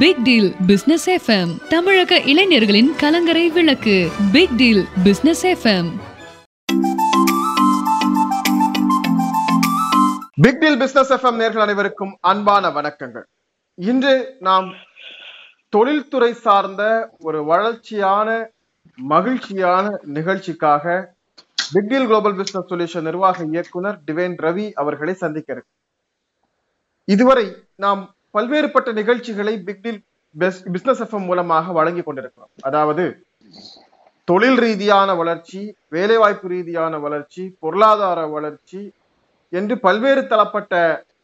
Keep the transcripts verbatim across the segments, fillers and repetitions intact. Big deal business FM, தமிழக இளைஞர்களின் கலங்கரை விளக்கு. Big deal business FM. Big deal business FM நேயர்கள் அனைவருக்கும் அன்பான வணக்கங்கள். இன்று நாம் தொழில்துறை சார்ந்த ஒரு வளர்ச்சியான மகிழ்ச்சியான நிகழ்ச்சிக்காக big deal global business solution நிர்வாக இயக்குனர் டிவைன் ரவி அவர்களை சந்திக்க இருக்கு. இதுவரை நாம் பல்வேறுபட்ட நிகழ்ச்சிகளை பிக் டீல் பிசினஸ் எஃப்எம் மூலமாக வழங்கி கொண்டிருக்கிறோம். அதாவது தொழில் ரீதியான வளர்ச்சி, வேலைவாய்ப்பு ரீதியான வளர்ச்சி, பொருளாதார வளர்ச்சி என்று பல்வேறு தளப்பட்ட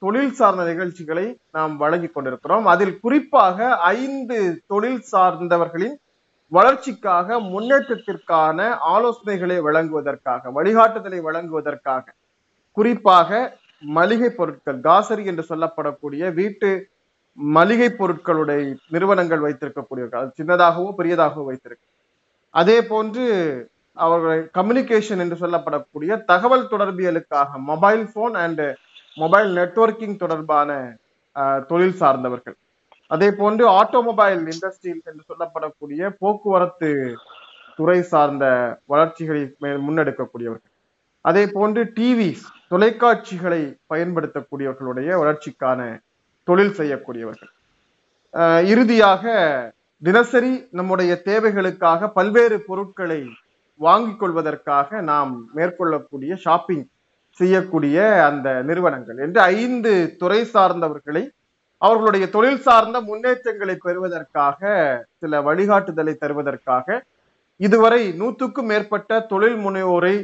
தொழில் சார்ந்த நிகழ்ச்சிகளை நாம் வழங்கி கொண்டிருக்கிறோம். அதில் குறிப்பாக ஐந்து தொழில் சார்ந்தவர்களின் வளர்ச்சிக்காக, முன்னேற்றத்திற்கான ஆலோசனைகளை வழங்குவதற்காக, வழிகாட்டுதலை வழங்குவதற்காக, குறிப்பாக மளிகை பொருட்கள், காசரி என்று சொல்லப்படக்கூடிய வீட்டு மளிகை பொருட்களுடைய நிறுவனங்கள் வைத்திருக்கக்கூடியவர்கள், அது சின்னதாகவோ பெரியதாகவோ வைத்திருக்கு. அதே போன்று அவர்கள் கம்யூனிகேஷன் என்று சொல்லப்படக்கூடிய தகவல் தொடர்பியலுக்காக mobile phone and mobile networking தொடர்பான தொழில் சார்ந்தவர்கள், அதே போன்று ஆட்டோமொபைல் இண்டஸ்ட்ரியில் என்று சொல்லப்படக்கூடிய போக்குவரத்து துறை சார்ந்த வளர்ச்சிகளை முன்னெடுக்கக்கூடியவர்கள், அதே போன்று டிவி தொலைக்காட்சிகளை பயன்படுத்தக்கூடியவர்களுடைய வளர்ச்சிக்கான தொழில் செய்யக்கூடியவர்கள், இறுதியாக தினசரி நம்முடைய தேவைகளுக்காக பல்வேறு பொருட்களை வாங்கிக் கொள்வதற்காக நாம் மேற்கொள்ளக்கூடிய ஷாப்பிங் செய்யக்கூடிய அந்த நிறுவனங்கள் என்று ஐந்து துறை சார்ந்தவர்களை அவர்களுடைய தொழில் சார்ந்த முன்னேற்றங்களை பெறுவதற்காக சில வழிகாட்டுதலை தருவதற்காக இதுவரை நூற்றுக்கும் மேற்பட்ட தொழில் முனைவோரை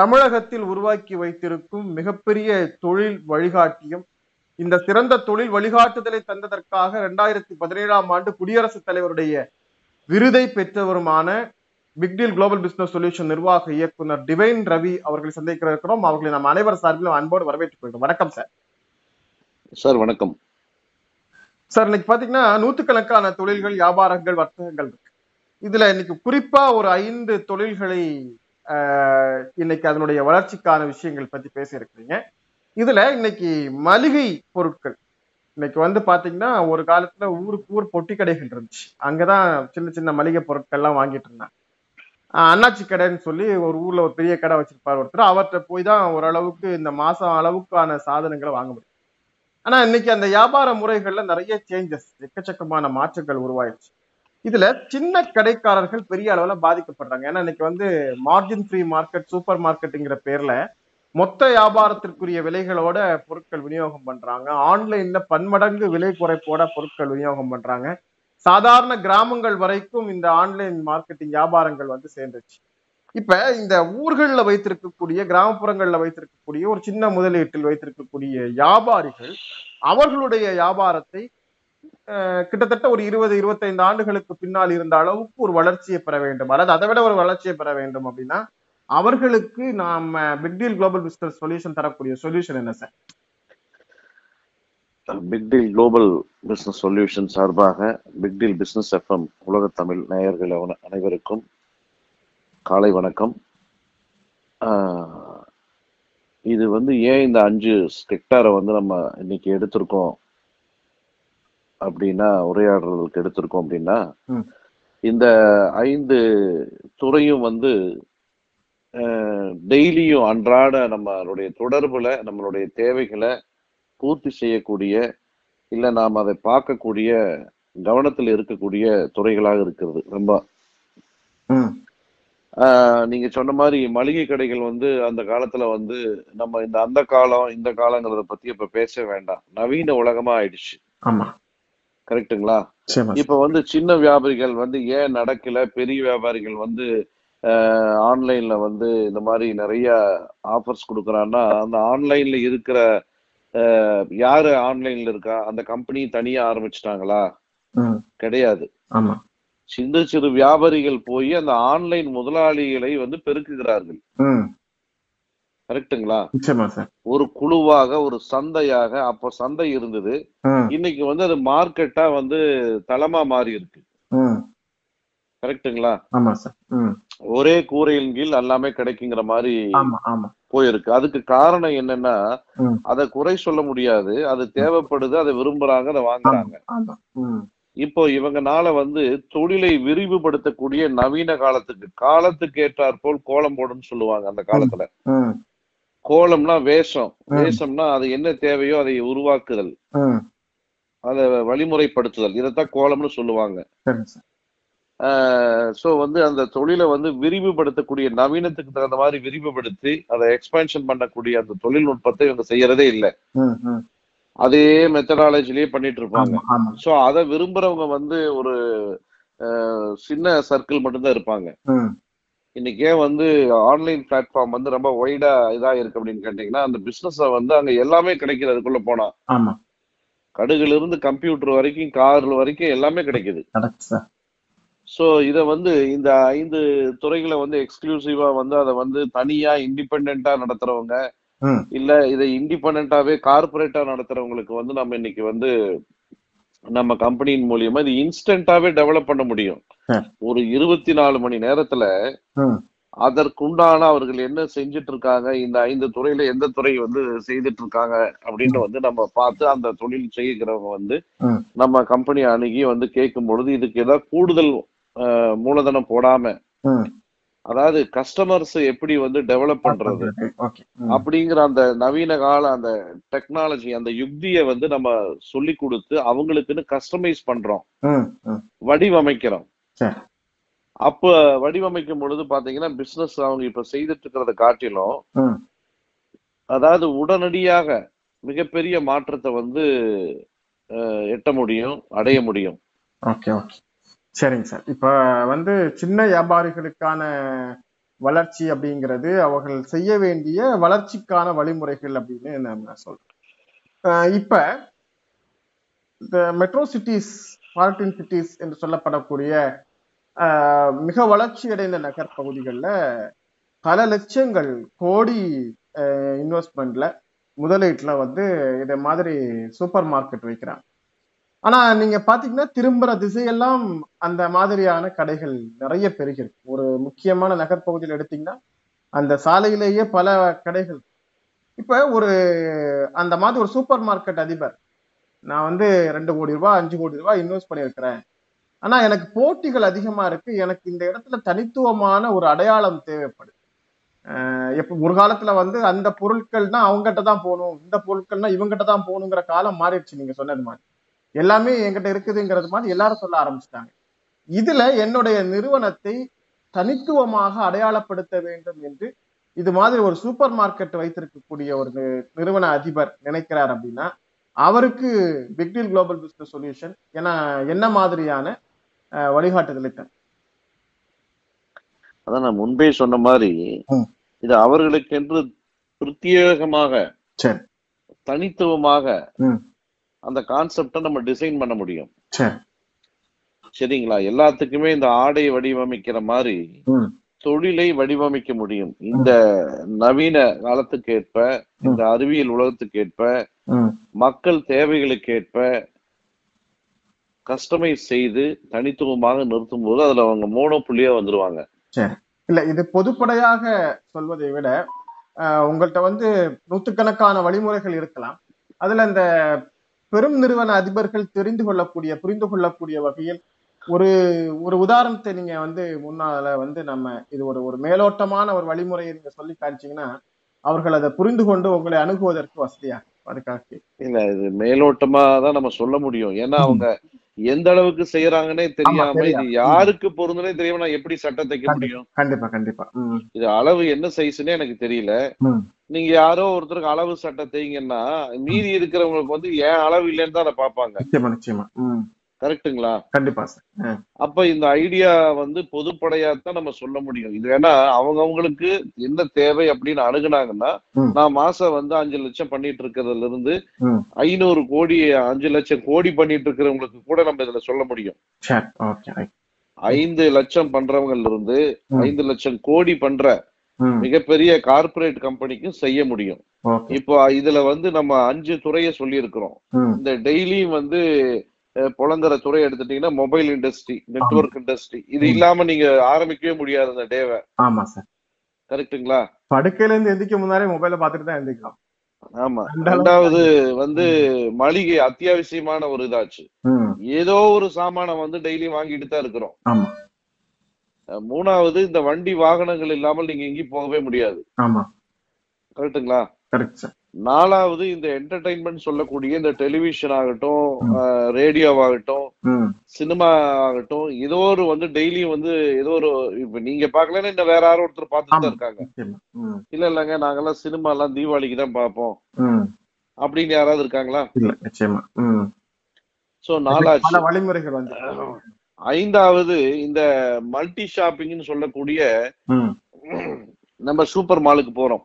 தமிழகத்தில் உருவாக்கி வைத்திருக்கும் மிகப்பெரிய தொழில் வழிகாட்டியம். இந்த சிறந்த தொழில் வழிகாட்டுதலை தந்ததற்காக இரண்டாயிரத்தி பதினேழாம் ஆண்டு குடியரசுத் தலைவருடைய விருதை பெற்றவருமான பிக்டீல் குளோபல் பிசினஸ் சொல்யூஷன் நிர்வாக இயக்குனர் டிவைன் ரவி அவர்களை சந்திக்க இருக்கிறோம். அவர்களை நாம் அனைவர் சார்பிலும் அன்போடு வரவேற்றுக் கொள்கிறோம். வணக்கம் சார். சார் வணக்கம் சார். இன்னைக்கு பாத்தீங்கன்னா நூற்றுக்கணக்கான தொழில்கள், வியாபாரங்கள், வர்த்தகங்கள் இருக்கு. இதுல இன்னைக்கு குறிப்பா ஒரு ஐந்து தொழில்களை இன்னைக்கு அதனுடைய வளர்ச்சிக்கான விஷயங்கள் பத்தி பேசியிருக்கிறீங்க. இதுல இன்னைக்கு மளிகை பொருட்கள், இன்னைக்கு வந்து பாத்தீங்கன்னா ஒரு காலத்துல ஊருக்கு ஊர் பொட்டி கடைகள் இருந்துச்சு, அங்கதான் சின்ன சின்ன மளிகை பொருட்கள்லாம் வாங்கிட்டு இருந்தாங்க. அண்ணாச்சி கடைன்னு சொல்லி ஒரு ஊர்ல ஒரு பெரிய கடை வச்சிருப்பார் ஒருத்தர், அவர்கிட்ட போய் தான் ஓரளவுக்கு இந்த மாசம் அளவுக்கான சாதனங்களை வாங்க முடியும். ஆனா இன்னைக்கு அந்த வியாபார முறைகள்ல நிறைய சேஞ்சஸ், எக்கச்சக்கமான மாற்றங்கள் உருவாயிடுச்சு. இதுல சின்ன கடைக்காரர்கள் பெரிய அளவுல பாதிக்கப்படுறாங்க. ஏன்னா இன்னைக்கு வந்து மார்ஜின் ஃப்ரீ மார்க்கெட், சூப்பர் மார்க்கெட்டுங்கிற பேர்ல மொத்த வியாபாரத்திற்குரிய விலைகளோட பொருட்கள் விநியோகம் பண்றாங்க. ஆன்லைன்ல பன்மடங்கு விலை குறைப்போட பொருட்கள் விநியோகம் பண்றாங்க. சாதாரண கிராமங்கள் வரைக்கும் இந்த ஆன்லைன் மார்க்கெட்டிங் வியாபாரங்கள் வந்து சேர்ந்துச்சு. இப்ப இந்த ஊர்களில் வைத்திருக்கக்கூடிய, கிராமப்புறங்கள்ல வைத்திருக்கக்கூடிய, ஒரு சின்ன முதலீட்டில் வைத்திருக்கக்கூடிய வியாபாரிகள் அவர்களுடைய வியாபாரத்தை கிட்டத்தட்ட ஒரு இருபது இருபத்தைந்து ஆண்டுகளுக்கு பின்னால் இருந்த அளவுக்கு ஒரு வளர்ச்சியை பெற வேண்டும், அல்லது அதை விட ஒரு வளர்ச்சியை பெற வேண்டும் அப்படின்னா அவர்களுக்கு நாம big deal global business solution தரக்கூடிய சொல்யூஷன் என்ன sir? Big deal global business solution சார்பாக பிக் டீல் பிசினஸ் எஃப்எம் உலக தமிழ் நேயர்கள் அனைவருக்கும் காலை வணக்கம். இது வந்து ஏன் இந்த அஞ்சு செக்டாரை வந்து நம்ம இன்னைக்கு எடுத்திருக்கோம் அப்படின்னா, உரையாடுறதுக்கு எடுத்திருக்கோம் அப்படின்னா, இந்த ஐந்து துறையும் வந்து டெய்லியும் அன்றாட நம்மளுடைய தொடர்புல நம்மளுடைய தேவைகளை பூர்த்தி செய்யக்கூடிய, இல்லை நாம் அதை பார்க்கக்கூடிய, கவனத்தில் இருக்கக்கூடிய துறைகளாக இருக்கிறது. ரொம்ப நீங்க சொன்ன மாதிரி மளிகை கடைகள் வந்து அந்த காலத்துல வந்து நம்ம இந்த அந்த காலம் இந்த காலங்கிறத பத்தி இப்ப பேச வேண்டாம், நவீன உலகமா ஆயிடுச்சு. கரெக்டுங்களா? இப்ப வந்து சின்ன வியாபாரிகள் வந்து ஏன் நடக்கல, பெரிய வியாபாரிகள் வந்து ஆன்லைன்ல வந்து இந்த மாதிரி நிறைய ஆஃபர்ஸ் கொடுக்குறான்னா, அந்த ஆன்லைன்ல இருக்கிற யாரு ஆன்லைன்ல இருக்கா, அந்த கம்பெனி தனியா ஆரம்பிச்சுட்டாங்களா? கிடையாது. சிறு சிறு வியாபாரிகள் போய் அந்த ஆன்லைன் முதலாளிகளை வந்து பெருக்குகிறார்கள். கரெக்டுங்களா? ஒரு குழுவாக, ஒரு சந்தையாக, அப்ப சந்தை இருந்தது, இன்னைக்கு வந்து அது மார்க்கெட்டா வந்து தளமா மாறி இருக்கு. கரெக்டுங்களா? ஒரே கூரையின் கீழ் எல்லாமே கிடைக்குங்கிற மாதிரி போயிருக்கு. அதுக்கு காரணம் என்னன்னா, அதை குறை சொல்ல முடியாது, அது தேவைப்படுது, அதை விரும்புறாங்க, அதை வாங்குறாங்க. இப்போ இவங்கனால வந்து தொழிலை விரிவுபடுத்தக்கூடிய நவீன காலத்துக்கு காலத்துக்கு ஏற்றாற்போல் கோலம் போடுன்னு சொல்லுவாங்க. அந்த காலத்துல கோலம்னா வேஷம், வேஷம்னா அது என்ன தேவையோ அதை உருவாக்குதல், அதை வழிமுறைப்படுத்துதல், இதைத்தான் கோலம்னு சொல்லுவாங்க. ஸோ வந்து அந்த தொழிலை வந்து விரிவுபடுத்தக்கூடிய நவீனத்துக்கு தகுந்த மாதிரி விரிவுபடுத்தி அதை எக்ஸ்பேன்ஷன் பண்ணக்கூடிய அந்த தொழில்நுட்பத்தை இவங்க செய்யறதே இல்லை, அதே மெத்தடாலஜிலேயே பண்ணிட்டு இருப்பாங்க. ஸோ அதை விரும்புறவங்க வந்து ஒரு சின்ன சர்க்கிள் மட்டும்தான் இருப்பாங்க. இன்னைக்கே வந்து ஆன்லைன் பிளாட்ஃபார்ம் வந்து ரொம்ப ஒய்டா இதா இருக்கு அப்படின்னு கேட்டீங்கன்னா, அந்த பிசினஸ் வந்து அங்க எல்லாமே கிடைக்குது. அதுக்குள்ள போனா கடுகுல இருந்து கம்ப்யூட்டர் வரைக்கும் கார்ல வரைக்கும் எல்லாமே கிடைக்குது. ஸோ இதை வந்து இந்த ஐந்து துறைகளை வந்து எக்ஸ்க்ளூசிவா வந்து அதை வந்து தனியா இண்டிபெண்டா நடத்துறவங்க இல்ல இதை இண்டிபெண்டாவே கார்பரேட்டா நடத்துறவங்களுக்கு வந்து நம்ம இன்னைக்கு வந்து நம்ம கம்பெனியின் மூலியமா இது இன்ஸ்டன்டாவே டெவலப் பண்ண முடியும். ஒரு இருபத்தி நாலு மணி நேரத்துல அதற்குண்டான அவர்கள் என்ன செஞ்சுட்டு இருக்காங்க, இந்த ஐந்து துறையில எந்த துறை வந்து செய்துட்டு இருக்காங்க அப்படின்னு வந்து நம்ம பார்த்து அந்த தொழில் செய்கிறவங்க வந்து நம்ம கம்பெனி அணுகி வந்து கேட்கும் பொழுது இதுக்கு ஏதாவது கூடுதல் மூலதனம் போடாம, அதாவது கஸ்டமர்ஸ் எப்படி வந்து டெவலப் பண்றது அப்படிங்கிற அந்த நவீன கால அந்த டெக்னாலஜி அந்த யுக்தியை வந்து நம்ம சொல்லி கொடுத்து அவங்களுக்குன்னு கஸ்டமைஸ் பண்றோம், வடிவமைக்கிறோம். அப்ப வடிவமைக்கும் பொழுது பாத்தீங்கன்னா பிசினஸ் அவங்க இப்ப செய்துட்டு இருக்கிறத காட்டிலும், அதாவது உடனடியாக மிகப்பெரிய மாற்றத்தை வந்து எட்ட முடியும், அடைய முடியும். சரிங்க சார். இப்ப வந்து சின்ன வியாபாரிகளுக்கான வளர்ச்சி அப்படிங்கிறது அவர்கள் செய்ய வேண்டிய வளர்ச்சிக்கான வழிமுறைகள் அப்படின்னு நான் சொல்றேன். இப்ப இந்த மெட்ரோ சிட்டிஸ், ஃபாரின் சிட்டிஸ் என்று சொல்லப்படக்கூடிய மிக வளர்ச்சி அடைந்த நகர் பகுதிகளில் பல லட்சங்கள் கோடி இன்வெஸ்ட்மெண்ட்ல முதலீட்டுல வந்து இதை மாதிரி சூப்பர் மார்க்கெட் வைக்கிறாங்க. ஆனா நீங்க பாத்தீங்கன்னா திரும்புற திசையெல்லாம் அந்த மாதிரியான கடைகள் நிறைய பெருகிருக்கு. ஒரு முக்கியமான நகர்பகுதியில் எடுத்தீங்கன்னா அந்த சாலையிலேயே பல கடைகள். இப்ப ஒரு அந்த மாதிரி ஒரு சூப்பர் மார்க்கெட் அதிபர், நான் வந்து ரெண்டு கோடி ரூபாய் அஞ்சு கோடி ரூபாய் இன்வெஸ்ட் பண்ணியிருக்கிறேன், ஆனா எனக்கு போட்டிகள் அதிகமா இருக்கு, எனக்கு இந்த இடத்துல தனித்துவமான ஒரு அடையாளம் தேவைப்படுது. ஆஹ் எப்ப ஒரு காலத்துல வந்து அந்த பொருட்கள்னா அவங்ககிட்ட தான் போகணும், இந்த பொருட்கள்னா இவங்ககிட்ட தான் போகணுங்கிற காலம் மாறிடுச்சு. நீங்க சொன்னது மாதிரி எல்லாமே என்கிட்ட இருக்குதுங்கிறது மாதிரி எல்லாரும் சொல்ல ஆரம்பிச்சுட்டாங்க. இதுல என்னுடைய நிறுவனத்தை தனித்துவமாக அடையாளப்படுத்த வேண்டும் என்று இது மாதிரி ஒரு சூப்பர் மார்க்கெட் வைத்திருக்கக்கூடிய ஒரு நிறுவன அதிபர் நினைக்கிறார் அப்படின்னா அவருக்கு பிக்டீல் குளோபல் பிசினஸ் சொல்யூஷன் என என்ன மாதிரியான வழிகாட்டுதலை தரும்? அதான் நான் முன்பே சொன்ன மாதிரி இது அவர்களுக்கென்று பிரத்யேகமாக தனித்துவமாக அந்த கான்செப்டை நம்ம டிசைன் பண்ண முடியும். சரிங்களா? எல்லாத்துக்குமே இந்த ஆடை வடிவமைக்கிற மாதிரி தொழிலை வடிவமைக்க முடியும். இந்த நவீன காலத்துக்கு ஏற்ப, இந்த அறிவியல் உலகத்துக்கு ஏற்ப, மக்கள் தேவைகளுக்கு ஏற்ப கஸ்டமைஸ் செய்து தனித்துவமாக நிறுத்தும் போது அதுல அவங்க மோனோ புள்ளியா வந்துருவாங்க. இல்ல இது பொதுப்படையாக சொல்வதை விட உங்கள்கிட்ட வந்து நூற்றுக்கணக்கான வழிமுறைகள் இருக்கலாம். அதுல இந்த பெரும் நிறுவன அதிபர்கள் தெரிந்து கொள்ளக்கூடிய புரிந்து கொள்ளக்கூடிய வகையில் ஒரு ஒரு உதாரணத்தை நீங்க வந்து முன்னால வந்து நம்ம இது ஒரு ஒரு மேலோட்டமான ஒரு வழிமுறையை நீங்க சொல்லி காமிச்சீங்கன்னா அவர்கள் அதை புரிந்து கொண்டு உங்களை அணுகுவதற்கு வசதியாக அதுக்காக. இல்ல இது மேலோட்டமா தான் நம்ம சொல்ல முடியும், ஏன்னா அவங்க எந்த அளவுக்கு செய்யறாங்கன்னே தெரியாம இது யாருக்கு பொருந்தனே தெரியாம நான் எப்படி சட்டம் தைக்க முடியும்? கண்டிப்பா கண்டிப்பா இது அளவு என்ன சைஸ்னே எனக்கு தெரியல. நீங்க யாரோ ஒருத்தருக்கு அளவு சட்டை தைங்கன்னா மீதி இருக்கிறவங்களுக்கு வந்து ஏன் அளவு இல்லைன்னு தான் அதை பாப்பாங்க. கரெக்டுங்களா? கண்டிப்பா. அப்ப இந்த ஐடியா வந்து பொதுப்படையாத்தான் நம்ம சொல்ல முடியும். இது ஏன்னா அவங்க அவங்களுக்கு என்ன தேவை அப்படின்னு அணுகுனாங்கன்னா, நான் மாசம் வந்து அஞ்சு லட்சம் பண்ணிட்டு இருக்கிறதுல இருந்து ஐநூறு கோடி அஞ்சு லட்சம் கோடி பண்ணிட்டு இருக்கிறவங்களுக்கு கூட நம்ம இதுல சொல்ல முடியும். ஐந்து லட்சம் பண்றவங்கல இருந்து ஐந்து லட்சம் கோடி பண்ற மிகப்பெரிய கார்பரேட் கம்பெனிக்கும் செய்ய முடியும். இப்போ இதுல வந்து நம்ம அஞ்சு துறையை சொல்லி இருக்கிறோம். இந்த டெய்லியும் வந்து புலங்குற துறை எடுத்துட்டீங்கன்னா மொபைல் இண்டஸ்ட்ரி, நெட்வொர்க் இண்டஸ்ட்ரி, இது இல்லாம நீங்க ஆரம்பிக்கவே முடியாது அந்த டேவை. கரெக்டுங்களா? படுக்கையில இருந்து எந்திரிக்க முன்னாலே மொபைல பாத்துட்டு தான் எந்திரிக்கலாம். ஆமா, ரெண்டாவது வந்து மளிகை அத்தியாவசியமான ஒரு இதாச்சு. ஏதோ ஒரு சாமான வந்து டெய்லி வாங்கிட்டு தான் இருக்கிறோம். மூணாவது இந்த வண்டி வாகனங்கள் இல்லாமல் நீங்க எங்கேயும் போகவே முடியாது. கரெக்டுங்களா? நாலாவது இந்த என்டர்டைன்மெண்ட் சொல்லக்கூடிய இந்த டெலிவிஷன் ஆகட்டும், ரேடியோவாகட்டும், சினிமா ஆகட்டும், ஏதோ ஒரு வந்து டெய்லி வந்து ஏதோ ஒரு இப்ப நீங்க பாக்கலன்னா இந்த வேற யாரோ ஒருத்தர் பாத்துட்டு இருக்காங்க. இல்ல இல்லங்க நாங்கெல்லாம் சினிமா எல்லாம் தீபாவளிக்கு தான் பாப்போம் அப்படின்னு யாராவது இருக்காங்களா? சோ நாலாவது வழிமுறைகள் வந்து. ஐந்தாவது இந்த மல்டி ஷாப்பிங்னு சொல்லக்கூடிய நம்ம சூப்பர் மாலுக்கு போறோம்,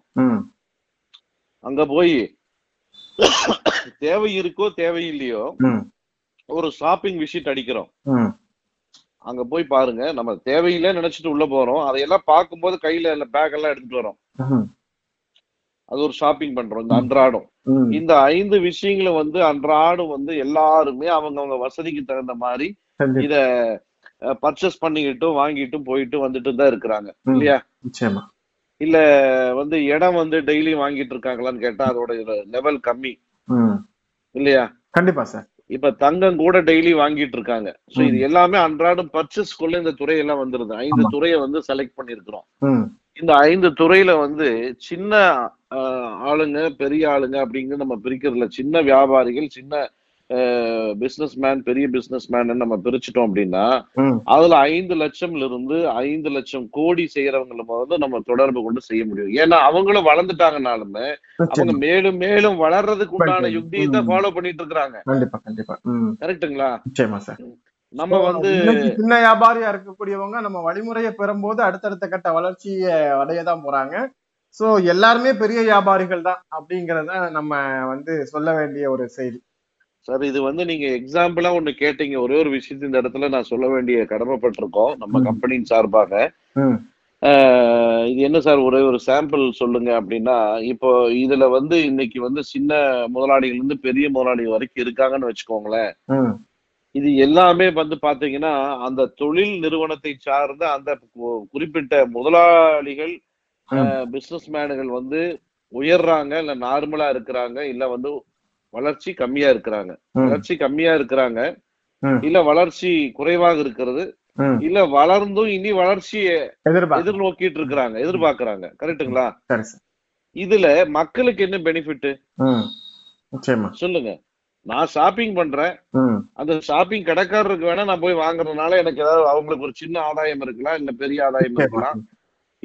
அங்க போய் தேவை இருக்கோ தேவையில்லையோ ஒரு ஷாப்பிங் விசிட் அடிக்கிறோம். அங்க போய் பாருங்க, நம்ம தேவையில்லை நினைச்சிட்டு உள்ள போறோம், அதையெல்லாம் பார்க்கும்போது கையில பேக் எல்லாம் எடுத்துட்டு வரோம், அது ஒரு ஷாப்பிங் பண்றோம். இந்த அன்றாடம் இந்த ஐந்து விஷயங்களை வந்து அன்றாடம் வந்து எல்லாருமே அவங்கவங்க வசதிக்கு தகுந்த மாதிரி இத பர்ச்சேஸ் பண்ணிக்கிட்டும் வாங்கிட்டும் போயிட்டு வந்துட்டு தான் இருக்கிறாங்க இல்லையா? இல்ல வந்து இடம் வந்து டெய்லி வாங்கிட்டு இருக்காங்களான்னு கேட்டா அதோட லெவல் கம்மி இல்லையா? கண்டிப்பா சார். இப்ப தங்கம் கூட டெய்லி வாங்கிட்டு இருக்காங்க. சோ இது எல்லாமே அன்றாடம் பர்ச்சேஸ் கொள்ள இந்த துறையெல்லாம் வந்துருது. ஐந்து துறையை வந்து செலக்ட் பண்ணிருக்கிறோம். இந்த ஐந்து துறையில வந்து சின்ன ஆளுங்க பெரிய ஆளுங்க அப்படிங்கிற நம்ம பிரிக்கிறதுல சின்ன வியாபாரிகள், சின்ன பிசினஸ் மேன், பெரிய பிசினஸ் மேன் நம்ம பிரிச்சுட்டோம் அப்படின்னா அதுல ஐந்து லட்சம்ல இருந்து ஐந்து லட்சம் கோடி செய்யறவங்களை வந்து நம்ம தொடர்பு கொண்டு செய்ய முடியும். ஏன்னா அவங்களும் வளர்ந்துட்டாங்கனாலுமே அவங்க மேலும் மேலும் வளர்றதுக்கு உண்டான யுக்தியை தான் ஃபாலோ பண்ணிட்டு இருக்கிறாங்க. கரெக்டுங்களா? நம்ம வந்து சின்ன வியாபாரியா இருக்கக்கூடியவங்க நம்ம வழிமுறையை பெறும் போது அடுத்தடுத்த கட்ட வளர்ச்சியை அடையதான் போறாங்க. சோ எல்லாருமே பெரிய வியாபாரிகள் தான் அப்படிங்கறத நம்ம வந்து சொல்ல வேண்டிய ஒரு செய்தி சார். இது வந்து நீங்க எக்ஸாம்பிளா ஒண்ணு கேட்டீங்க. ஒரே ஒரு விஷயத்த இந்த இடத்துல நான் சொல்ல வேண்டிய கடமைப்பட்டிருக்கோம் நம்ம கம்பெனியின் சார்பாக. இது என்ன சார் ஒரே ஒரு சாம்பிள் சொல்லுங்க அப்படின்னா, இப்போ இதுல வந்து இன்னைக்கு வந்து சின்ன முதலாளிகள் இருந்து பெரிய முதலாளி வரைக்கும் இருக்காங்கன்னு வச்சுக்கோங்களேன். இது எல்லாமே வந்து பாத்தீங்கன்னா அந்த தொழில் நிறுவனத்தை சார்ந்த அந்த குறிப்பிட்ட முதலாளிகள், பிசினஸ் மேன்கள் வந்து உயர்றாங்க, இல்ல நார்மலா இருக்கிறாங்க, இல்ல வந்து வளர்ச்சி கம்மியா இருக்கிறாங்க. வளர்ச்சி கம்மியா இருக்கிறாங்க இல்ல வளர்ச்சி குறைவாக இருக்கிறது, இல்ல வளர்ந்தும் இனி வளர்ச்சியை எதிர்நோக்கிட்டு இருக்கிறாங்க, எதிர்பார்க்கிறாங்க. கரெக்டுங்களா? இதுல மக்களுக்கு என்ன பெனிஃபிட் சொல்லுங்க? நான் ஷாப்பிங் பண்றேன், அந்த ஷாப்பிங் கடைக்காரருக்கு வேணா நான் போய் வாங்குறதுனால எனக்கு ஏதாவது அவங்களுக்கு ஒரு சின்ன ஆதாயம் இருக்கலாம், இல்ல பெரிய ஆதாயம் இருக்கலாம்,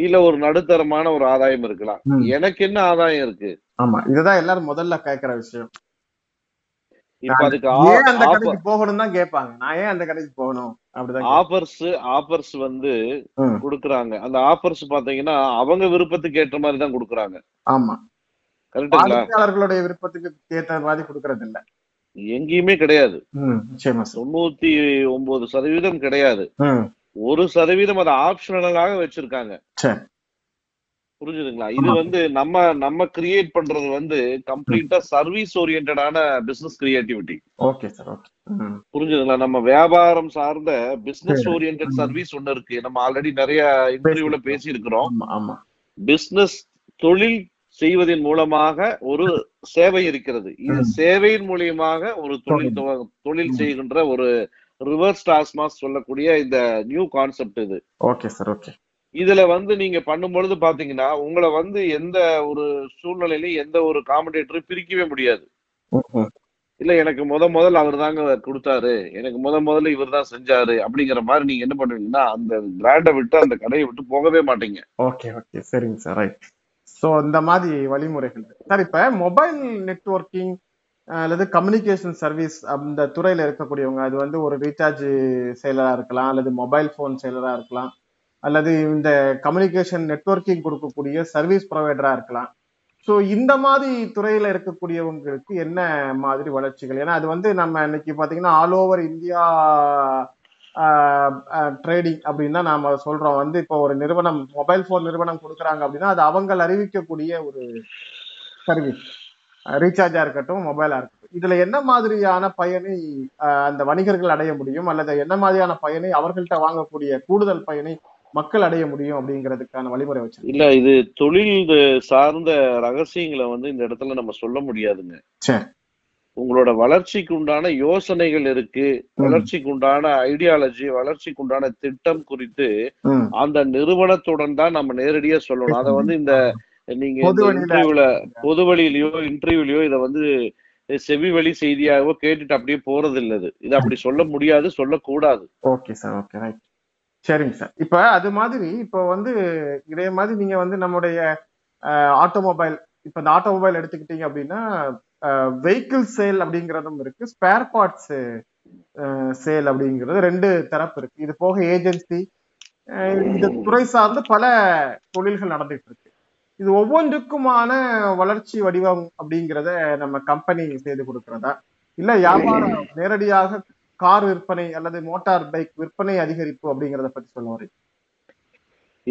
இல்ல ஒரு நடுத்தரமான ஒரு ஆதாயம் இருக்கலாம். எனக்கு என்ன ஆதாயம் இருக்கு? ஆமா, இதுதான் எல்லாரும் முதல்ல கேக்குற விஷயம். இப்ப அதுக்கு ஏன் அந்த கடைக்கு போகணும்னு தான் கேட்பாங்க. நான் ஏன் அந்த கடைக்கு போகணும் அப்படிதான். ஆஃபர்ஸ் ஆஃபர்ஸ் வந்து குடுக்குறாங்க. அந்த ஆஃபர்ஸ் பாத்தீங்கன்னா அவங்க விருப்பத்துக்கு ஏற்ற மாதிரி தான் குடுக்குறாங்க. ஆமா, கரெக்ட்டுங்களா? வாடிக்கையாளர்களுடைய விருப்பத்துக்கு ஏற்ற மாதிரி குடுக்கறது இல்ல, எங்கேயுமே கிடையாது. தொண்ணூத்தி ஒன்பது சதவீதம் கிடையாது. ஒரு சதவீதம் அதை ஆப்ஷனலாக வச்சிருக்காங்க. புரிஞ்சுதுங்களா? இது வந்து நம்ம நம்ம கிரியேட் பண்றது வந்து கம்ப்ளீட்டா சர்வீஸ் ஓரியன்டான business creativity. Okay sir, okay. புரிஞ்சுதுங்களா? நம்ம வியாபாரம் சார்ந்த பிசினஸ் ஓரியன்டட் சர்வீஸ் ஒண்ணு இருக்கு. நம்ம ஆல்ரெடி நிறைய இன்டர்வியூல பேசி இருக்கிறோம். ஆமா, பிசினஸ் தொழில் செய்வதன் மூலமாக ஒரு சேவை இருக்கிறது. இது சேவையின் மூலியமாக ஒரு தொழில் தொழில் செய்கின்ற ஒரு ரிவர்ஸ் டாஸ்மாஸ் சொல்லக்கூடிய இந்த நியூ கான்செப்ட் இது. Okay sir, okay. இதுல வந்து நீங்க பண்ணும்பொழுது பாத்தீங்கன்னா உங்களை வந்து எந்த ஒரு சூழ்நிலையிலும் எந்த ஒரு காம்படேட்டரும் பிரிக்கவே முடியாது. இல்ல எனக்கு முத முதல் அவர் தாங்க கொடுத்தாரு, எனக்கு முத முதல்ல இவர் தான் செஞ்சாரு அப்படிங்கிற மாதிரி நீங்க என்ன பண்ணுவீங்கன்னா அந்த பிராண்டை விட்டு அந்த கடையை விட்டு போகவே மாட்டீங்க. ஓகே, ஓகே, சரிங்க சார், ரைட். சோ இந்த மாதிரி வழிமுறைகள் சார். இப்ப மொபைல் நெட்வொர்க்கிங் அல்லது கம்யூனிகேஷன் சர்வீஸ் அந்த துறையில இருக்கக்கூடியவங்க, அது வந்து ஒரு ரீசார்ஜ் செயலரா இருக்கலாம், அல்லது மொபைல் போன் செயலரா இருக்கலாம், அல்லது இந்த கம்யூனிகேஷன் நெட்வொர்க்கிங் கொடுக்கக்கூடிய சர்வீஸ் ப்ரொவைடரா இருக்கலாம். ஸோ இந்த மாதிரி துறையில இருக்கக்கூடியவங்களுக்கு என்ன மாதிரி வளர்ச்சிகள்? ஏன்னா அது வந்து நம்ம இன்னைக்கு பார்த்தீங்கன்னா ஆல் ஓவர் இந்தியா ட்ரேடிங் அப்படின்னு தான் நாம சொல்றோம். வந்து இப்போ ஒரு நிறுவனம் மொபைல் போன் நிறுவனம் கொடுக்குறாங்க அப்படின்னா அது அவங்க அறிவிக்கக்கூடிய ஒரு சர்வீஸ், ரீசார்ஜா இருக்கட்டும் மொபைலா இருக்கட்டும். இதுல என்ன மாதிரியான பயனை அந்த வணிகர்கள் அடைய முடியும், அல்லது என்ன மாதிரியான பயனை அவர்கள்ட்ட வாங்கக்கூடிய கூடுதல் பயனை மக்கள் அடைய முடியும் அப்படிங்கிறதுக்கான வழிமுறை வச்சு. இல்ல இது தொழில் சார்ந்த ரகசியங்களை வந்து இந்த இடத்துல நம்ம சொல்ல முடியாதுங்க. உங்களோட வளர்ச்சிக்கு உண்டான யோசனைகள் இருக்கு, வளர்ச்சிக்கு உண்டான ஐடியாலஜி, வளர்ச்சிக்கு உண்டான திட்டம் குறித்து அந்த நிறுவனத்துடன் தான் நம்ம நேரடியா சொல்லணும். அதை வந்து இந்த நீங்க இன்டர்வியூல பொது வழியிலயோ இன்டர்வியூலயோ இதை வந்து செவி வழி செய்தியாகவோ கேட்டுட்டு அப்படியே போறது இல்லது. இது அப்படி சொல்ல முடியாது, சொல்லக்கூடாது. ஓகே சார், ஓகே, ரைட், சரிங்க சார். இப்ப அது மாதிரி இப்ப வந்து இதே மாதிரி நீங்க வந்து நம்முடைய ஆட்டோமொபைல், இப்ப இந்த ஆட்டோமொபைல் எடுத்துக்கிட்டீங்க அப்படின்னா வெஹிக்கிள் சேல் அப்படிங்கிறதும் இருக்கு, ஸ்பேர் பார்ட்ஸ் சேல் அப்படிங்கிறது ரெண்டு தரப்பு இருக்கு. இது போக ஏஜென்சி, இந்த துறை சார்ந்து பல தொழில்கள் நடந்துட்டு இருக்கு. இது ஒவ்வொன்றுக்குமான வளர்ச்சி வடிவம் அப்படிங்கிறத நம்ம கம்பெனி செய்து கொடுக்கறதா, இல்ல வியாபாரம் நேரடியாக கார் விற்பனை அல்லது மோட்டார் பைக் விற்பனை அதிகரிப்பு அப்படிங்கறத பத்தி சொல்ல வரீங்க?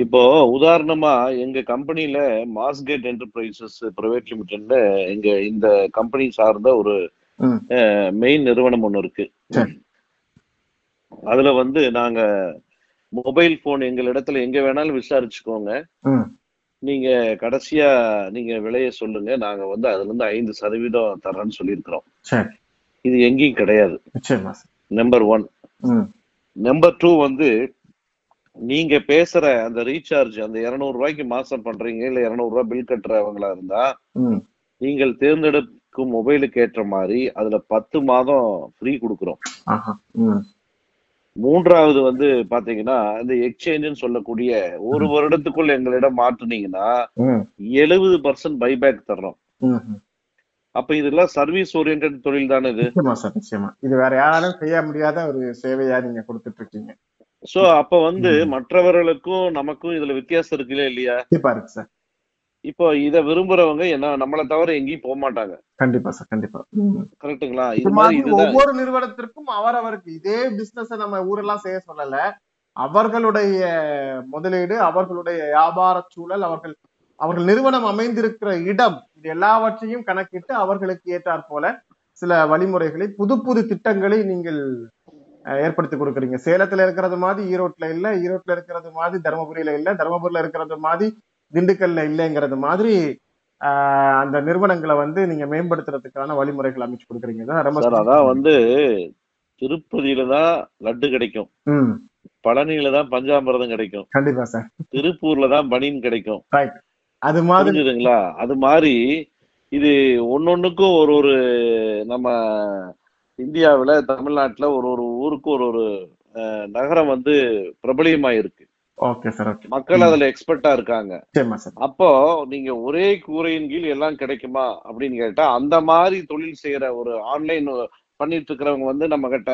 இப்போ உதாரணமா எங்க கம்பெனியில மாஸ்கேட் என்டர்பிரைசஸ் பிரைவேட் லிமிடெட்ல எங்க இந்த கம்பெனி சார்ந்த ஒரு மெயின் நிறுவனம் ஒண்ணு இருக்கு. அதுல வந்து நாங்க மொபைல் போன் எங்க இடத்துல எங்க வேணாலும் விசாரிச்சுக்கோங்க, நீங்க கடைசியா நீங்க விலைய சொல்லுங்க, நாங்க வந்து அதுல இருந்து ஐந்து சதவீதம் தரேன்னு சொல்லியிருக்கிறோம். இது எங்கேயும் கிடையாது. Number one. நம்பர் டூ வந்து நீங்க பேசுற அந்த ரீசார்ஜ், அந்த இருநூறு ரூபாய்க்கு மாசம் பண்றீங்க இல்ல இருநூறு ரூபாய் பில் கட்டுறவங்களா இருந்தா நீங்கள் தேர்ந்தெடுக்கும் மொபைலுக்கு ஏற்ற மாதிரி அதுல பத்து மாதம் ஃப்ரீ கொடுக்குறோம். மூன்றாவது வந்து பாத்தீங்கன்னா இந்த எக்ஸ்சேஞ்சுன்னு சொல்லக்கூடிய ஒரு வருடத்துக்குள்ள எங்களிடம் மாற்றினீங்கன்னா எழுபது பர்சன்ட் பைபேக் தர்றோம். அப்ப இதெல்லாம் சர்வீஸ் ஓரியன்டட் தொழில் தானே. இது இது வேற யாரும் செய்ய முடியாத ஒரு சேவையா நீங்க கொடுத்துட்டு இருக்கீங்க. சோ அப்ப வந்து மற்றவர்களுக்கும் நமக்கும் இதுல வித்தியாசம் இருக்குல்ல, இல்லையா? சார் இப்போ இத விரும்புறவங்க என்ன நம்மள தவிர எங்கேயும் போக மாட்டாங்க. கண்டிப்பா சார், கண்டிப்பா, கரெக்ட்டுங்களா? இது மாதிரி ஒவ்வொரு நிறுவனத்திற்கும் அவரவருக்கு இதே பிசினஸ் நம்ம ஊரெல்லாம் செய்ய சொல்லல, அவர்களுடைய முதலீடு, அவர்களுடைய வியாபார சூழல், அவர்கள் அவர்கள் நிறுவனம் அமைந்திருக்கிற இடம், இது எல்லாவற்றையும் கணக்கிட்டு அவர்களுக்கு ஏற்றாற் போல சில வழிமுறைகளை, புது புது திட்டங்களை நீங்கள் ஏற்படுத்தி கொடுக்குறீங்க. சேலத்துல இருக்கிறது மாதிரி ஈரோட்ல இல்ல, ஈரோட்ல இருக்கிறது மாதிரி தருமபுரியில இல்ல, தருமபுரியில இருக்கிறது மாதிரி திண்டுக்கல்ல இல்லைங்கிறது மாதிரி ஆஹ் அந்த நிறுவனங்களை வந்து நீங்க மேம்படுத்துறதுக்கான வழிமுறைகள் அமைச்சு கொடுக்குறீங்க. அதான் வந்து திருப்பதியில தான் லட்டு கிடைக்கும், பழனியில தான் பஞ்சாமிரதம் கிடைக்கும், கண்டிப்பா சார், திருப்பூர்ல தான் பனின் கிடைக்கும். அது மாதிரிங்களா? அது மாதிரி இது ஒன்னொன்னுக்கும் ஒரு ஒரு நம்ம இந்தியாவில தமிழ்நாட்டுல ஒரு ஒரு ஊருக்கு ஒரு ஒரு நகரம் வந்து பிரபலியமாயிருக்கு. மக்கள் அதுல எக்ஸ்பர்ட்டா இருக்காங்க. அப்போ நீங்க ஒரே கூரையின் கீழ் எல்லாம் கிடைக்குமா அப்படின்னு கேட்டா, அந்த மாதிரி தொழில் செய்யற ஒரு ஆன்லைன் பண்ணிட்டு இருக்கிறவங்க வந்து நம்ம கிட்ட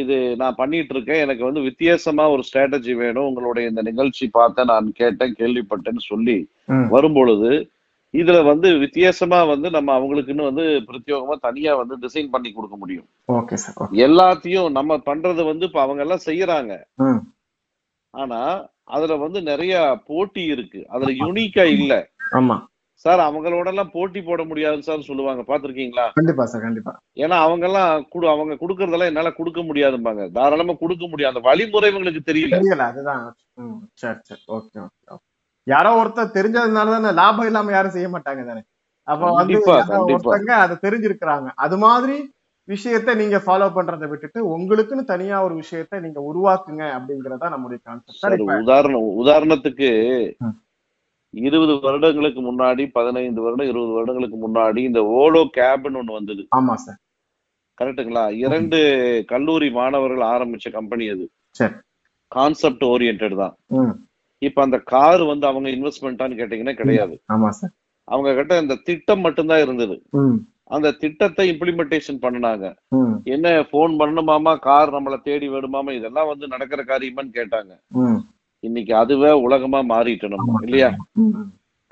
இது நான் பண்ணிட்டு இருக்கேன், எனக்கு வந்து வித்தியாசமா ஒரு ஸ்ட்ராட்டஜி வேணும், உங்களுடைய இந்த நிகழ்ச்சி பார்த்த நான் கேட்டேன் கேள்விப்பட்டேன்னு சொல்லி வரும்பொழுது இதுல வந்து வித்தியாசமா வந்து நம்ம அவங்களுக்குன்னு வந்து பிரத்யேகமா தனியா வந்து டிசைன் பண்ணி கொடுக்க முடியும். எல்லாத்தையும் நம்ம பண்றது வந்து இப்ப அவங்க எல்லாம் செய்யறாங்க, ஆனா அதுல வந்து நிறைய போட்டி இருக்கு, அதுல யூனிக்கா இல்ல. ஆமா சார், அவங்களோட எல்லாம் போட்டி போட முடியாது சார் சொல்லுவாங்க, பாத்திருக்கீங்களா? கண்டிப்பா சார், கண்டிப்பா. ஏன்னா அவங்க எல்லாம் அவங்க குடுக்கறதெல்லாம் என்னால குடுக்க முடியாதும்பாங்க, தாராளமா குடுக்க முடியாது, அந்த வழிமுறை இவங்களுக்கு தெரியல. அதுதான் யாரோ ஒருத்தர் தெரிஞ்சதுனாலதானே லாபம் இல்லாம யாரும் செய்ய மாட்டாங்க தானே. அப்ப வந்து ஒருத்தங்க அதை தெரிஞ்சிருக்கிறாங்க. அது மாதிரி விஷயத்த நீங்க ஃபாலோ பண்றதை விட்டுட்டு உங்களுக்குன்னு தனியா ஒரு விஷயத்த நீங்க உருவாக்குங்க அப்படிங்கறதா நம்மளுடைய கான்செப்ட். உதாரணம் உதாரணத்துக்கு இருபது வருடங்களுக்கு முன்னாடி, பதினைந்து வருடம் இருபது வருடங்களுக்கு முன்னாடி இந்த ஓலோ கேப்னு ஒண்ணு வந்தது. ஆமா சார், கரெக்டுங்களா? இரண்டு கல்லூரி மாணவர்கள் ஆரம்பிச்ச கம்பெனி. அது கான்செப்ட் ஓரியன்டட் தான். இப்ப அந்த கார் வந்து அவங்க இன்வெஸ்ட்மெண்ட்டான்னு கேட்டீங்கன்னா கிடையாது. அவங்க கிட்ட இந்த திட்டம் மட்டும்தான் இருந்தது. அந்த திட்டத்தை இம்ப்ளிமெண்டேஷன் பண்ணினாங்க. என்ன போன் பண்ணணுமாமா, கார் நம்மளை தேடி வேணுமாமா, இதெல்லாம் வந்து நடக்கிற காரியமான்னு கேட்டாங்க. இன்னைக்கு அதுவே உலகமா மாறிட்டு நம்ம, இல்லையா?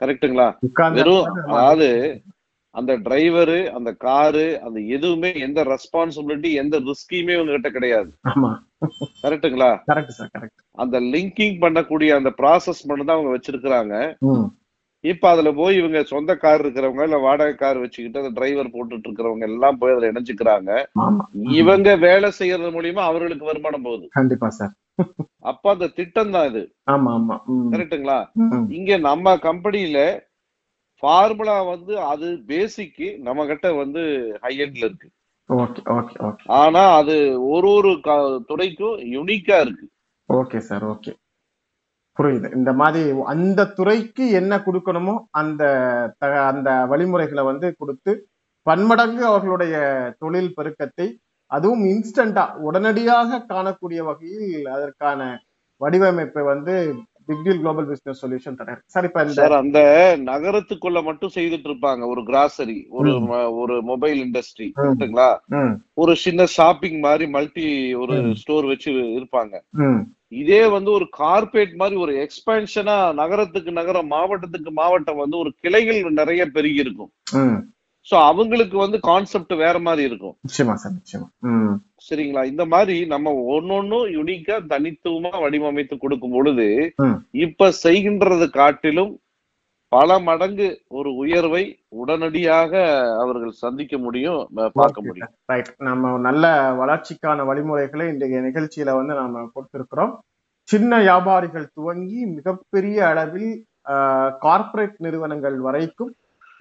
கரெக்டுங்களா? வெறும் அதாவது அந்த டிரைவரு, அந்த காரு, அந்த எதுவுமே எந்த ரெஸ்பான்சிபிலிட்டி எந்த ரிஸ்கையுமே உங்ககிட்ட கிடையாது. கரெக்டுங்களா? அந்த லிங்கிங் பண்ணக்கூடிய அந்த ப்ராசஸ் மட்டும் தான் அவங்க வச்சிருக்கிறாங்க. இப்போ அதில் போய் இவங்க சொந்த கார் இருக்கிறவங்க இல்லை வாடகை கார் வச்சுக்கிட்டு அந்த டிரைவர் போட்டுட்டு இருக்கிறவங்க எல்லாம் போய் அதில் இணைஞ்சுக்கிறாங்க. இவங்க வேலை செய்யறது மூலியமா அவர்களுக்கு வருமானம் போகுது. கண்டிப்பா சார். அப்ப அந்த திட்டம் தான் இது. ஆமா ஆமா கரெக்டுங்களா? இங்க நம்ம கம்பெனியில ஃபார்முலா வந்து அது பேசிக்கு நம்ம கிட்ட வந்து ஹை எண்ட்ல இருக்கு. ஆனா அது ஒரு ஒரு துறைக்கும் யூனிக்கா இருக்கு. ஓகே சார், ஓகே புரியுது. இந்த மாதிரி அந்த துறைக்கு என்ன கொடுக்கணுமோ அந்த அந்த வழிமுறைகளை வந்து கொடுத்து பன்மடங்கு அவர்களுடைய தொழில் பெருக்கத்தை, அதுவும் இன்ஸ்டண்டா உடனடியாக காணக்கூடிய வகையில் அதற்கான வடிவமைப்பை வந்து big deal global business solution தர. சார் இப்ப சார் அந்த நகரத்துக்குள்ள மட்டும் செய்துட்டு இருப்பாங்க ஒரு கிராசரி, ஒரு ஒரு மொபைல் இண்டஸ்ட்ரி, கரெக்ட்டுங்களா? ஒரு சின்ன ஷாப்பிங் மாதிரி மல்டி ஒரு ஸ்டோர் வச்சு இருப்பாங்க. இதே வந்து ஒரு கார்பரேட் மாதிரி ஒரு எக்ஸ்பென்ஷனா நகரத்துக்கு நகரம், மாவட்டத்துக்கு மாவட்டம் வந்து ஒரு கிளைகள் நிறைய பெருகி இருக்கும். சோ அவங்களுக்கு வந்து கான்செப்ட் வேற மாதிரி இருக்கும். நிச்சயமா சார், நிச்சயமா. சரிங்களா? இந்த மாதிரி நம்ம ஒன்னொன்னும் யூனிக்கா தனித்துவமா வடிவமைத்து கொடுக்கும் பொழுது இப்ப செய்கின்றது காட்டிலும் பல மடங்கு ஒரு உயர்வை உடனடியாக அவர்கள் சந்திக்க முடியும், பார்க்க முடியும். ரைட், நம்ம நல்ல வளர்ச்சிக்கான வழிமுறைகளை இன்றைய நிகழ்ச்சியில வந்து நாம கொடுத்திருக்கிறோம். சின்ன வியாபாரிகள் துவங்கி மிகப்பெரிய அளவில் கார்ப்பரேட் நிறுவனங்கள் வரைக்கும்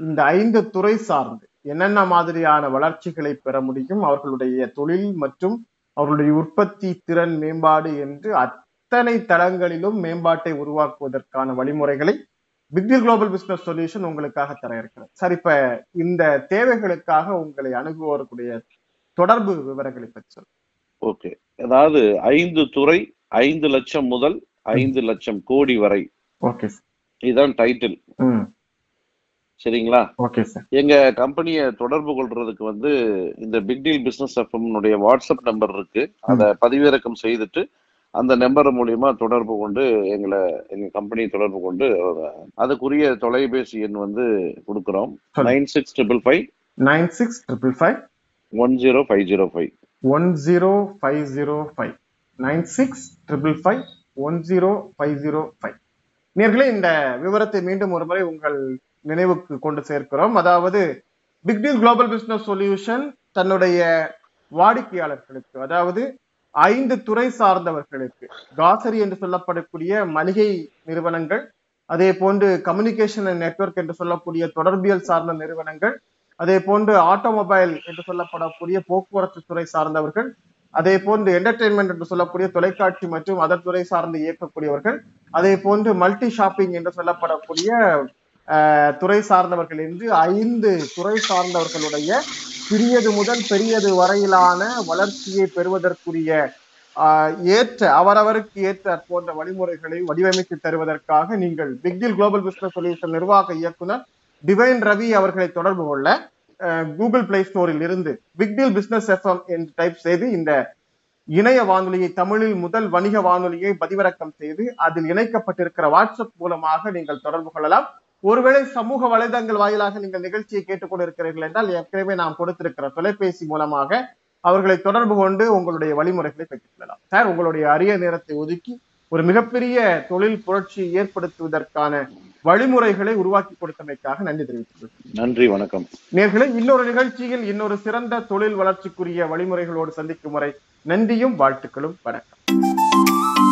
இந்த ஐந்து துறை சார்ந்து என்னென்ன மாதிரியான வளர்ச்சிகளை பெற முடியும், அவர்களுடைய தொழில் மற்றும் அவர்களுடைய உற்பத்தி திறன் மேம்பாடு என்று அத்தனை தளங்களிலும் மேம்பாட்டை உருவாக்குவதற்கான வழிமுறைகளை big deal global business solution உங்களுக்காக தர இருக்கிறது. சார் இப்ப இந்த தேவைகளுக்காக உங்களை அணுகுவோருடைய தொடர்பு விவரங்களை பற்றி சொல். ஓகே, அதாவது ஐந்து துறை, ஐந்து லட்சம் முதல் ஐந்து லட்சம் கோடி வரை. ஓகே சார், இதுதான் டைட்டில். சரிங்களா? Okay sir. எங்க கம்பெனியை தொடர்பு கொள்றதுக்கு வந்து இந்த பிக் டீல் பிசினஸ் எஃப்எம்னுடைய வாட்ஸ்அப் நம்பர் இருக்கு. அதை பதிவிறக்கம் செய்துட்டு அந்த நம்பர் மூலியமா தொடர்பு கொண்டு எங்களை, எங்க கம்பெனியை தொடர்பு கொண்டு அதுக்குரிய தொலைபேசி எண் வந்து கொடுக்குறோம். Nine six triple five nine six triple five one zero five zero five one zero five zero five nine six triple five one zero five zero five நேர்களே, இந்த விவரத்தை மீண்டும் ஒரு முறை உங்கள் நினைவுக்கு கொண்டு சேர்க்கிறோம். அதாவது big deal global business solution தன்னுடைய வாடிக்கையாளர்களுக்கு, அதாவது ஐந்து துறை சார்ந்தவர்களுக்கு, கிராசரி என்று சொல்லப்படக்கூடிய மளிகை நிறுவனங்கள், அதே போன்று கம்யூனிகேஷன் அண்ட் நெட்வொர்க் என்று சொல்லக்கூடிய தொடர்பியல் சார்ந்த நிறுவனங்கள், அதே போன்று ஆட்டோமொபைல் என்று சொல்லப்படக்கூடிய போக்குவரத்து துறை சார்ந்தவர்கள், அதே போன்று என்டர்டெயின்மெண்ட் என்று சொல்லக்கூடிய தொலைக்காட்சி மற்றும் அதர் துறை சார்ந்து இயக்கக்கூடியவர்கள், அதே போன்று மல்டி ஷாப்பிங் என்று சொல்லப்படக்கூடிய துறை சார்ந்தவர்கள் என்று ஐந்து துறை சார்ந்தவர்களுடைய சிறியது முதல் பெரியது வரையிலான வளர்ச்சியை பெறுவதற்குரிய ஏற்ற அவரவருக்கு ஏற்ற போன்ற வழிமுறைகளை வடிவமைத்து தருவதற்காக நீங்கள் big deal global business solution நிர்வாக இயக்குனர் டிவைன் ரவி அவர்களை தொடர்பு கொள்ள கூகுள் பிளே ஸ்டோரில் இருந்து பிக் டீல் பிசினஸ் எஃப்எம் என்று டைப் செய்து இந்த இணைய வானொலியை, தமிழில் முதல் வணிக வானொலியை பதிவிறக்கம் செய்து அதில் இணைக்கப்பட்டிருக்கிற வாட்ஸ்அப் மூலமாக நீங்கள் தொடர்பு கொள்ளலாம். ஒருவேளை சமூக வலைதளங்கள் வாயிலாக நீங்கள் நிகழ்ச்சியை கேட்டுக்கொண்டிருக்கிறீர்கள் என்றால் ஏற்கனவே நாம் கொடுத்திருக்கிற தொலைபேசி மூலமாக அவர்களை தொடர்பு கொண்டு உங்களுடைய வழிமுறைகளை பெற்றுக் கொள்ளலாம். சார் உங்களுடைய அரிய நேரத்தை ஒதுக்கி ஒரு மிகப்பெரிய தொழில் புரட்சியை ஏற்படுத்துவதற்கான வழிமுறைகளை உருவாக்கி கொடுத்தமைக்காக நன்றி தெரிவித்துள்ளேன். நன்றி, வணக்கம். நேயர்களே, இன்னொரு நிகழ்ச்சியில் இன்னொரு சிறந்த தொழில் வளர்ச்சிக்குரிய வழிமுறைகளோடு சந்திக்கும் வரை நன்றியும் வாழ்த்துக்களும். வணக்கம்.